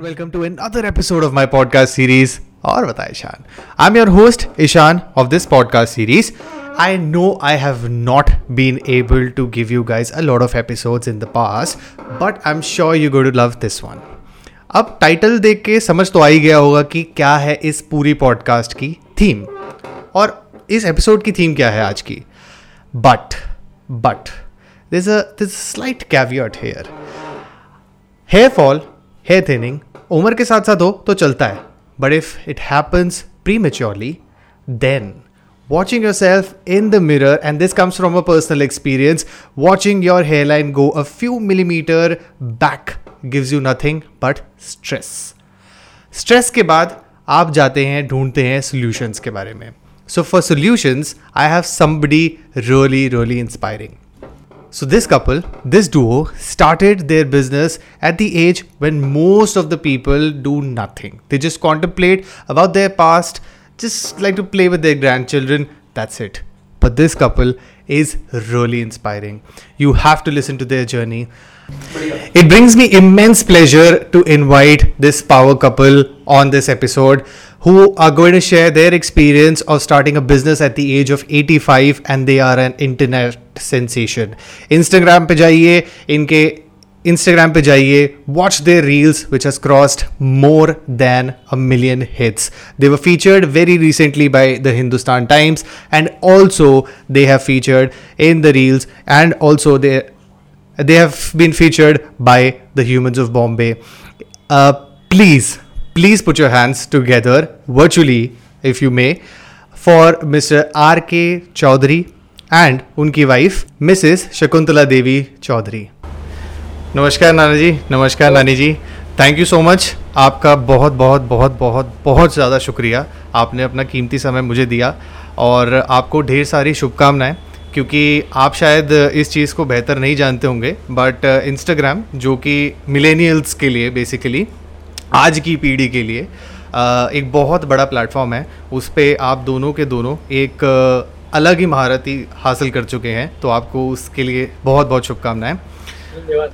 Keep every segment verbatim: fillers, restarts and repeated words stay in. and welcome to another episode of my podcast series, Aur Bataishan. I'm your host, Ishan, of this podcast series. I know I have not been able to give you guys a lot of episodes in the past, but I'm sure you're going to love this one. अब title देख के समझ तो आ ही गया होगा कि क्या है इस पूरी पॉडकास्ट की थीम और इस एपिसोड की थीम क्या है आज की. But but there's a there's a slight caveat here. Hair fall, hair thinning, उम्र के साथ साथ हो तो चलता है. But if it happens prematurely, then watching yourself in the mirror, and this comes from a personal experience, watching your hairline go a few millimeter back gives you nothing but stress. Stress के बाद आप जाते हैं ढूंढते हैं solutions के बारे में. So for solutions, I have somebody really, really inspiring. So this couple, this duo started their business at the age when most of the people do nothing. They just contemplate about their past, just like to play with their grandchildren. That's it. But this couple is really inspiring. You have to listen to their journey. It brings me immense pleasure to invite this power couple on this episode, who are going to share their experience of starting a business at the age of eighty-five, and they are an internet sensation. Instagram पे जाइए, इनके Instagram पे जाइए, watch their reels which has crossed more than a million hits. They were featured very recently by the Hindustan Times, and also they have featured in the reels, and also they they have been featured by the Humans of Bombay. Uh, please Please put your hands together, virtually if you may, for Mister R K. Chaudhary and unki wife, Missus Shakuntala Devi Chaudhary. नमस्कार नाना जी, नमस्कार नानी जी, thank you so much. आपका बहुत बहुत बहुत बहुत बहुत ज़्यादा शुक्रिया. आपने अपना कीमती समय मुझे दिया और आपको ढेर सारी शुभकामनाएं, क्योंकि आप शायद इस चीज़ को बेहतर नहीं जानते होंगे, बट इंस्टाग्राम जो कि मिलेनियल्स के लिए बेसिकली आज की पीढ़ी के लिए एक बहुत बड़ा प्लेटफॉर्म है. उस पर आप दोनों के दोनों एक अलग ही महारत ही हासिल कर चुके हैं, तो आपको उसके लिए बहुत बहुत शुभकामनाएं. धन्यवाद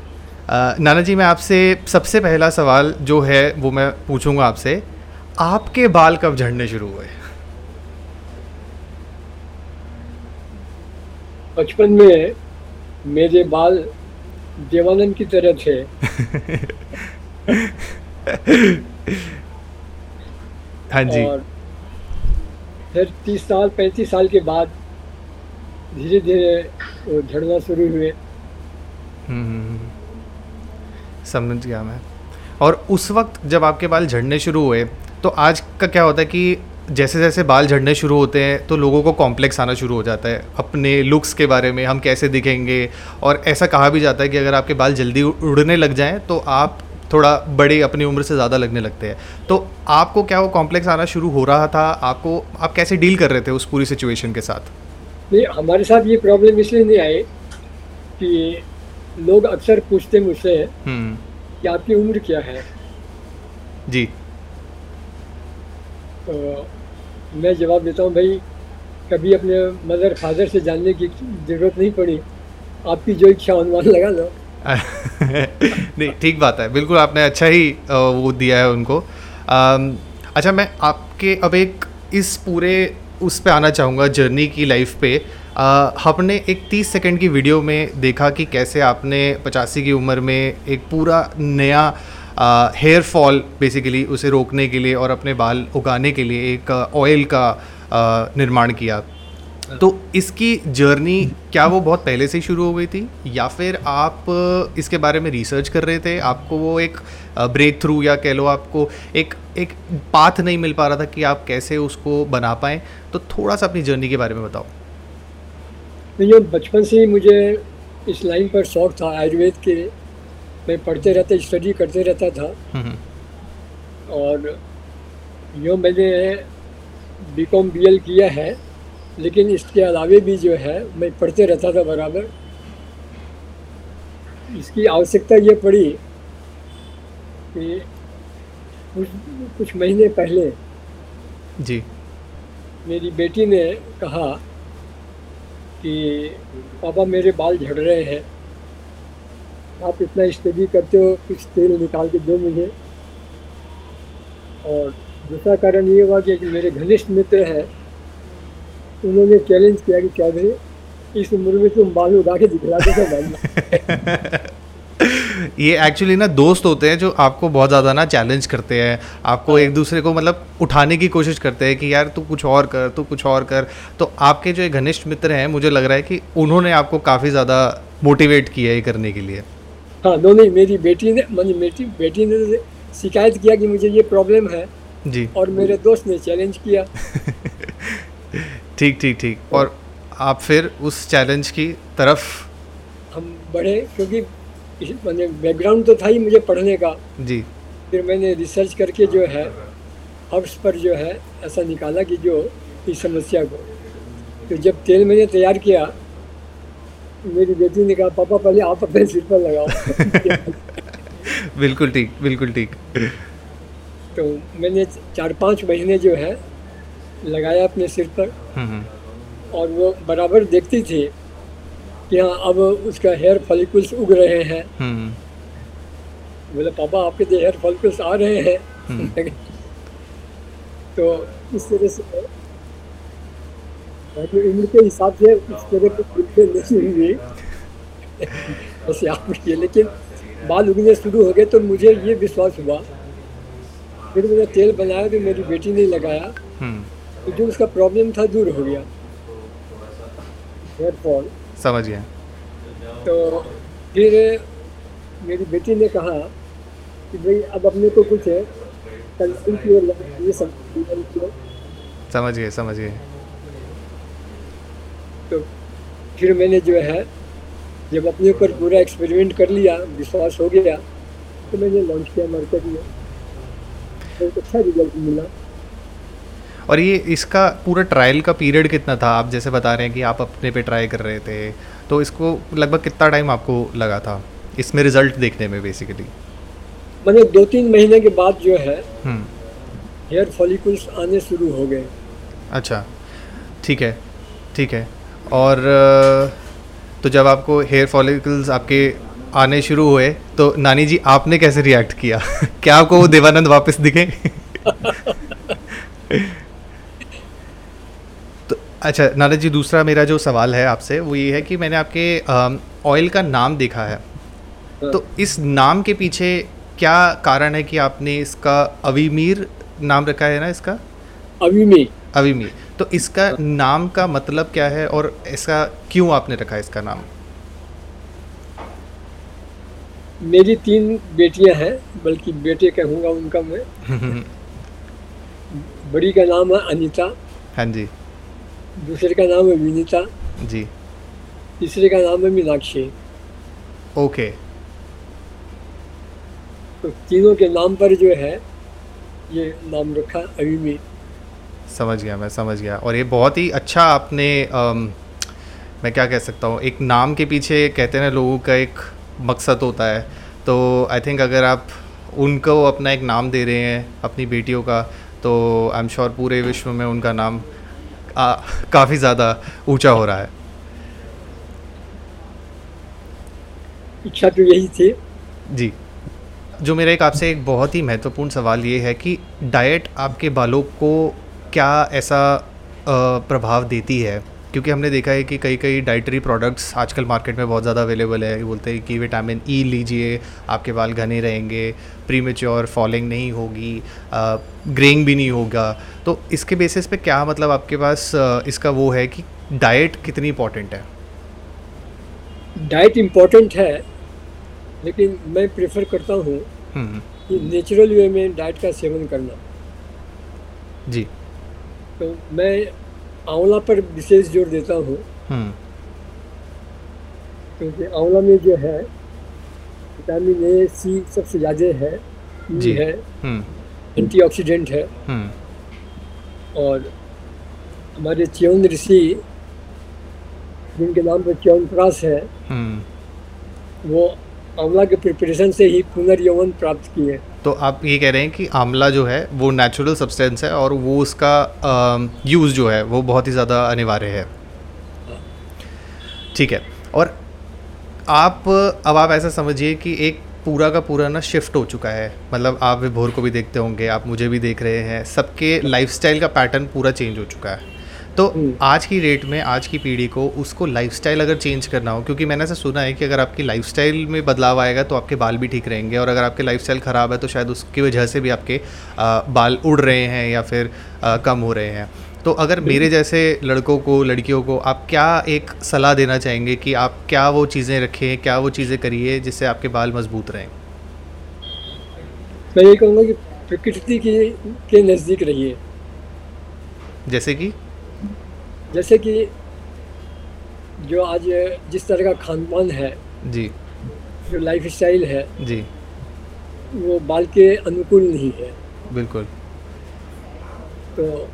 नाना जी. मैं आपसे सबसे पहला सवाल जो है वो मैं पूछूंगा आपसे, आपके बाल कब झड़ने शुरू हुए? बचपन में मेरे बाल देवानंद की तरह थे. हाँ जी. और फिर तीस साल पैंतीस साल के बाद धीरे धीरे झड़ना शुरू हुए. समझ गया मैं. और उस वक्त जब आपके बाल झड़ने शुरू हुए तो आज का क्या होता है कि जैसे जैसे बाल झड़ने शुरू होते हैं तो लोगों को कॉम्प्लेक्स आना शुरू हो जाता है अपने लुक्स के बारे में, हम कैसे दिखेंगे. और ऐसा कहा भी जाता है कि अगर आपके बाल जल्दी उड़ने लग जाएं तो आप थोड़ा बड़े अपनी उम्र से ज़्यादा लगने लगते हैं. तो आपको क्या वो कॉम्प्लेक्स आना शुरू हो रहा था? आपको आप कैसे डील कर रहे थे उस पूरी सिचुएशन के साथ? नहीं, हमारे साथ ये प्रॉब्लम इसलिए नहीं आई कि लोग अक्सर पूछते मुझसे कि आपकी उम्र क्या है. जी. तो मैं जवाब देता हूँ, भाई कभी अपने मदर फादर से जानने की ज़रूरत नहीं पड़ी, आपकी जो इच्छा अनुमान लगा लो. नहीं, ठीक बात है, बिल्कुल. आपने अच्छा ही वो दिया है उनको. अच्छा, मैं आपके अब एक इस पूरे उस पे आना चाहूँगा, जर्नी की लाइफ पे. हमने एक तीस सेकंड की वीडियो में देखा कि कैसे आपने पचासी की उम्र में एक पूरा नया हेयर फॉल बेसिकली उसे रोकने के लिए और अपने बाल उगाने के लिए एक ऑयल का निर्माण किया. तो इसकी जर्नी क्या वो बहुत पहले से ही शुरू हो गई थी, या फिर आप इसके बारे में रिसर्च कर रहे थे, आपको वो एक ब्रेक थ्रू या कह लो आपको एक एक पाथ नहीं मिल पा रहा था कि आप कैसे उसको बना पाएँ? तो थोड़ा सा अपनी जर्नी के बारे में बताओ. नहीं, बचपन से ही मुझे इस लाइन पर शौक था. आयुर्वेद के मैं पढ़ते रहते स्टडी करते रहता था, और यूँ मैंने बी कॉम बी एल किया है, लेकिन इसके अलावे भी जो है मैं पढ़ते रहता था बराबर. इसकी आवश्यकता ये पड़ी कि कुछ कुछ महीने पहले जी मेरी बेटी ने कहा कि पापा मेरे बाल झड़ रहे हैं, आप इतना स्टडी करते हो, कुछ तेल निकाल के दो मुझे. और दूसरा कारण ये हुआ कि मेरे घनिष्ठ मित्र हैं, उन्होंने चैलेंज किया कि चौधरी इस उम्र में तुम बाल उगा के दिखला दो तो ये एक्चुअली ना दोस्त होते हैं जो आपको बहुत ज़्यादा ना चैलेंज करते हैं, आपको एक दूसरे को मतलब उठाने की कोशिश करते हैं कि यार तू कुछ और कर, तू कुछ और कर। तो आपके जो घनिष्ठ मित्र हैं, मुझे लग रहा है कि उन्होंने आपको काफ़ी ज़्यादा मोटिवेट किया है करने के लिए। हाँ, नहीं, मेरी बेटी ने मैंने मेरी बेटी ने शिकायत किया कि मुझे ये प्रॉब्लम है जी, और मेरे दोस्त ने चैलेंज किया। ठीक ठीक ठीक। और आप फिर उस चैलेंज की तरफ हम बढ़े, क्योंकि मैंने बैकग्राउंड तो था ही मुझे पढ़ने का जी। फिर मैंने रिसर्च करके जो है हर्ब्स पर जो है ऐसा निकाला कि जो इस समस्या को, तो जब तेल मैंने तैयार किया, मेरी बेटी ने कहा पापा पहले आप अपने सिर पर लगाओ। बिल्कुल ठीक, बिल्कुल ठीक। तो मैंने चार पाँच महीने जो है लगाया अपने सिर पर, और वो बराबर देखती थी कि हाँ अब उसका हेयर फॉलिकल्स उग रहे हैं। बोला पापा आपके जो हेयर फॉलिकल्स आ रहे हैं। तो इस तरह से उम्र के हिसाब से इस तरह की नहीं हुई ऐसे आप, लेकिन बाल उगने शुरू हो गए तो मुझे ये विश्वास हुआ। फिर मैंने तेल बनाया तो मेरी बेटी ने लगाया, तो जो उसका प्रॉब्लम था दूर हो गया, हेयर फॉल। समझ गया। तो फिर मेरी बेटी ने कहा कि भाई अब अपने को कुछ है, ये समझ गए समझ गए। तो फिर मैंने जो है जब अपने ऊपर पूरा एक्सपेरिमेंट कर लिया, विश्वास हो गया, तो मैंने लॉन्च किया मार्केट में, बहुत अच्छा रिजल्ट मिला। और ये इसका पूरा ट्रायल का पीरियड कितना था? आप जैसे बता रहे हैं कि आप अपने पे ट्राई कर रहे थे, तो इसको लगभग कितना टाइम आपको लगा था इसमें रिजल्ट देखने में? बेसिकली मैंने दो तीन महीने के बाद जो है हेयर फॉलिकल्स आने शुरू हो गए। अच्छा, ठीक है ठीक है। और तो जब आपको हेयर फॉलिकल्स आपके आने शुरू हुए तो नानी जी आपने कैसे रिएक्ट किया? क्या आपको वो देवानंद वापस दिखे? अच्छा नारद जी, दूसरा मेरा जो सवाल है आपसे वो ये है कि मैंने आपके ऑयल का नाम देखा है, तो इस नाम के पीछे क्या कारण है कि आपने इसका अवीमीर नाम रखा है ना? इसका अवीमी अवीमी तो इसका नाम का मतलब क्या है और इसका क्यों आपने रखा है इसका नाम? मेरी तीन बेटियां हैं, बल्कि बेटे कहूँगा उनका मैं। बड़ी का नाम है अनीता। हाँ जी। दूसरे का नाम है विनीता जी। तीसरे का नाम है मीनाक्षी। ओके। तो तीनों के नाम पर जो है ये नाम रखा अवीमी। समझ गया, मैं समझ गया। और ये बहुत ही अच्छा आपने आम, मैं क्या कह सकता हूँ, एक नाम के पीछे कहते हैं लोगों का एक मकसद होता है, तो आई थिंक अगर आप उनको अपना एक नाम दे रहे हैं अपनी बेटियों का, तो आई एम श्योर पूरे विश्व में उनका नाम काफ़ी ज़्यादा ऊंचा हो रहा है। इच्छा तो यही थी जी। जो मेरा एक आपसे एक बहुत ही महत्वपूर्ण सवाल ये है कि डाइट आपके बालों को क्या ऐसा प्रभाव देती है? क्योंकि हमने देखा है कि कई कई डाइटरी प्रोडक्ट्स आजकल मार्केट में बहुत ज़्यादा अवेलेबल है, बोलते हैं कि विटामिन ई लीजिए, आपके बाल घने रहेंगे, प्रीमेच्योर फॉलिंग नहीं होगी, ग्रेइंग भी नहीं होगा। तो इसके बेसिस पे क्या मतलब आपके पास इसका वो है कि डाइट कितनी इम्पोर्टेंट है? डाइट इम्पोर्टेंट है, लेकिन मैं प्रेफर करता हूँ कि नेचुरल वे में डाइट का सेवन करना जी। तो मैं आंवला पर विशेष जोर देता हूँ, क्योंकि आंवला में जो है विटामिन ए, सी सबसे ज़्यादा है, जी है, एंटीऑक्सीडेंट है, और हमारे च्यवन ऋषि जिनके नाम पर च्यवनप्राश है, वो आंवला के प्रिपरेशन से ही पुनर्यवन प्राप्त किए। तो आप ये कह रहे हैं कि आंवला जो है वो नेचुरल सब्सटेंस है और वो उसका यूज़ जो है वो बहुत ही ज़्यादा अनिवार्य है। ठीक है। और आप अब आप ऐसा समझिए कि एक पूरा का पूरा ना शिफ्ट हो चुका है। मतलब आप विभोर को भी देखते होंगे, आप मुझे भी देख रहे हैं, सबके लाइफस्टाइल का पैटर्न पूरा चेंज हो चुका है। तो आज की रेट में आज की पीढ़ी को उसको लाइफस्टाइल अगर चेंज करना हो, क्योंकि मैंने ऐसा सुना है कि अगर आपकी लाइफस्टाइल में बदलाव आएगा तो आपके बाल भी ठीक रहेंगे, और अगर आपके लाइफस्टाइल ख़राब है तो शायद उसकी वजह से भी आपके आ, बाल उड़ रहे हैं या फिर आ, कम हो रहे हैं। तो अगर मेरे जैसे लड़कों को लड़कियों को आप क्या एक सलाह देना चाहेंगे कि आप क्या वो चीज़ें रखें, क्या वो चीज़ें करिए जिससे आपके बाल मजबूत रहें? मैं ये कहूँगा कि प्रकृति के, के नज़दीक रहिए। जैसे कि जैसे कि जो आज जिस तरह का खान पान है जी, जो लाइफ स्टाइल है जी, वो बाल के अनुकूल नहीं है बिल्कुल। तो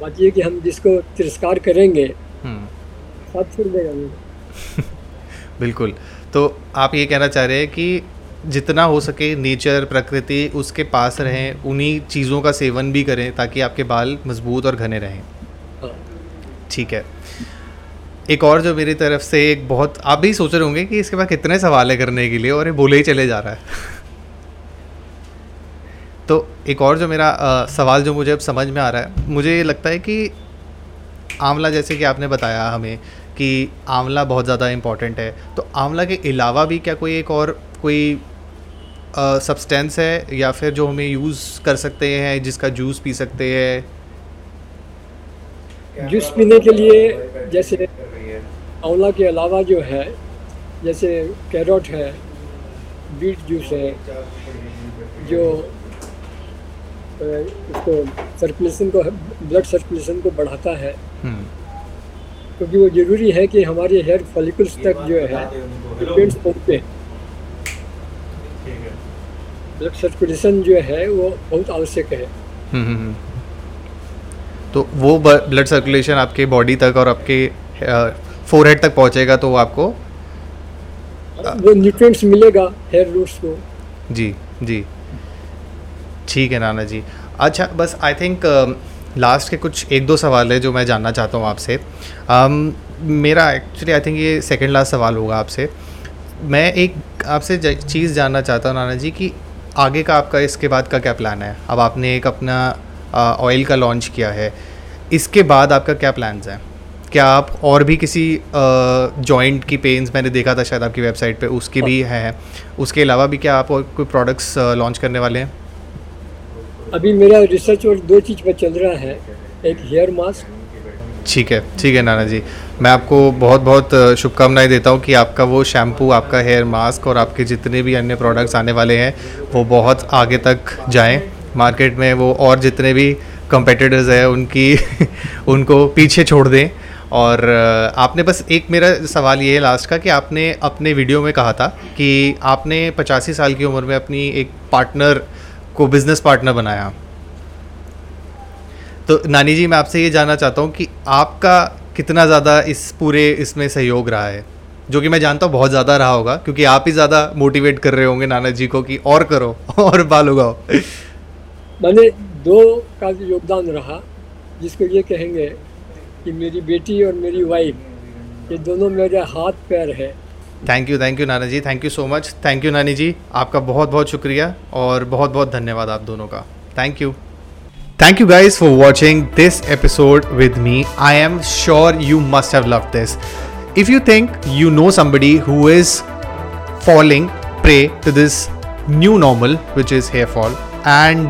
बात ये कि हम जिसको तिरस्कार करेंगे साथ छोड़ देगा बिल्कुल। तो आप ये कहना चाह रहे हैं कि जितना हो सके नेचर प्रकृति उसके पास रहें, उन्हीं चीज़ों का सेवन भी करें ताकि आपके बाल मजबूत और घने रहें। हाँ ठीक है। एक और जो मेरी तरफ से एक बहुत, आप भी सोच रहे होंगे कि इसके बाद कितने सवाल है करने के लिए और ये बोले ही चले जा रहा है तो एक और जो मेरा आ, सवाल जो मुझे अब समझ में आ रहा है, मुझे ये लगता है कि आंवला, जैसे कि आपने बताया हमें कि आंवला बहुत ज़्यादा इम्पॉर्टेंट है, तो आंवला के अलावा भी क्या कोई एक और कोई सब्सटेंस है या फिर जो हमें यूज़ कर सकते हैं, जिसका जूस पी सकते हैं? जूस पीने के लिए जैसे आंवला के अलावा जो है, जैसे कैरेट है, बीट जूस है, जो उसको सर्कुलेशन को, ब्लड सर्कुलेशन को बढ़ाता है, क्योंकि वो ज़रूरी है कि हमारे हेयर फॉलिकल्स तक जो है डिपेंड्स पहुँचे। ब्लड सर्कुलेशन जो है वो बहुत आवश्यक है। तो वो ब्लड सर्कुलेशन आपके बॉडी तक और आपके फोरहेड तक पहुँचेगा तो आपको वो न्यूट्रिएंट्स मिलेगा हेयर रूट्स को। जी जी ठीक है नाना जी। अच्छा, बस आई थिंक लास्ट के कुछ एक दो सवाल है जो मैं जानना चाहता हूँ आपसे। um, मेरा एक्चुअली आई थिंक ये सेकंड लास्ट सवाल होगा आपसे। मैं एक आपसे चीज़ जानना चाहता हूँ नाना जी कि आगे का आपका इसके बाद का क्या प्लान है? अब आपने एक अपना ऑयल का लॉन्च किया है, इसके बाद आपका क्या प्लान्स हैं? क्या आप और भी किसी जॉइंट की पेन्स, मैंने देखा था शायद आपकी वेबसाइट पे, उसके भी हैं, उसके अलावा भी क्या आप और कोई प्रोडक्ट्स लॉन्च करने वाले हैं? अभी मेरा रिसर्च और दो चीज़ पर चल रहा है, एक हेयर मास्क। ठीक है ठीक है नाना जी, मैं आपको बहुत बहुत शुभकामनाएं देता हूँ कि आपका वो शैम्पू, आपका हेयर मास्क और आपके जितने भी अन्य प्रोडक्ट्स आने वाले हैं वो बहुत आगे तक जाएं मार्केट में, वो और जितने भी कंपेटिटर्स हैं उनकी उनको पीछे छोड़ दें। और आपने बस एक, मेरा सवाल ये है लास्ट का, कि आपने अपने वीडियो में कहा था कि आपने पचासी साल की उम्र में अपनी एक पार्टनर को बिजनेस पार्टनर बनाया। तो नानी जी, मैं आपसे ये जानना चाहता हूँ कि आपका कितना ज़्यादा इस पूरे इसमें सहयोग रहा है, जो कि मैं जानता हूँ बहुत ज़्यादा रहा होगा, क्योंकि आप ही ज़्यादा मोटिवेट कर रहे होंगे नाना जी को कि और करो और बाल उगाओ। मैंने दो का योगदान रहा, जिसको ये कहेंगे कि मेरी बेटी और मेरी वाइफ, ये दोनों मेरे हाथ पैर है। थैंक यू थैंक यू नाना जी, thank you so much. Thank you नानी जी, आपका बहुत बहुत शुक्रिया और बहुत बहुत धन्यवाद आप दोनों का। Thank you thank you guys for watching this episode with me. I am sure you must have loved this. If you think you know somebody who is falling prey to this new normal which is hair fall and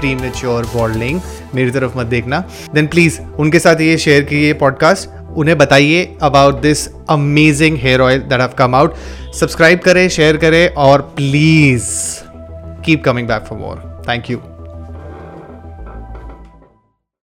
premature balding, मेरी तरफ मत देखना, then please उनके साथ ये share कीजिए podcast, उन्हें बताइए about this amazing hair oil that have come out. Subscribe करें, शेयर करें और please keep coming back for more. Thank you.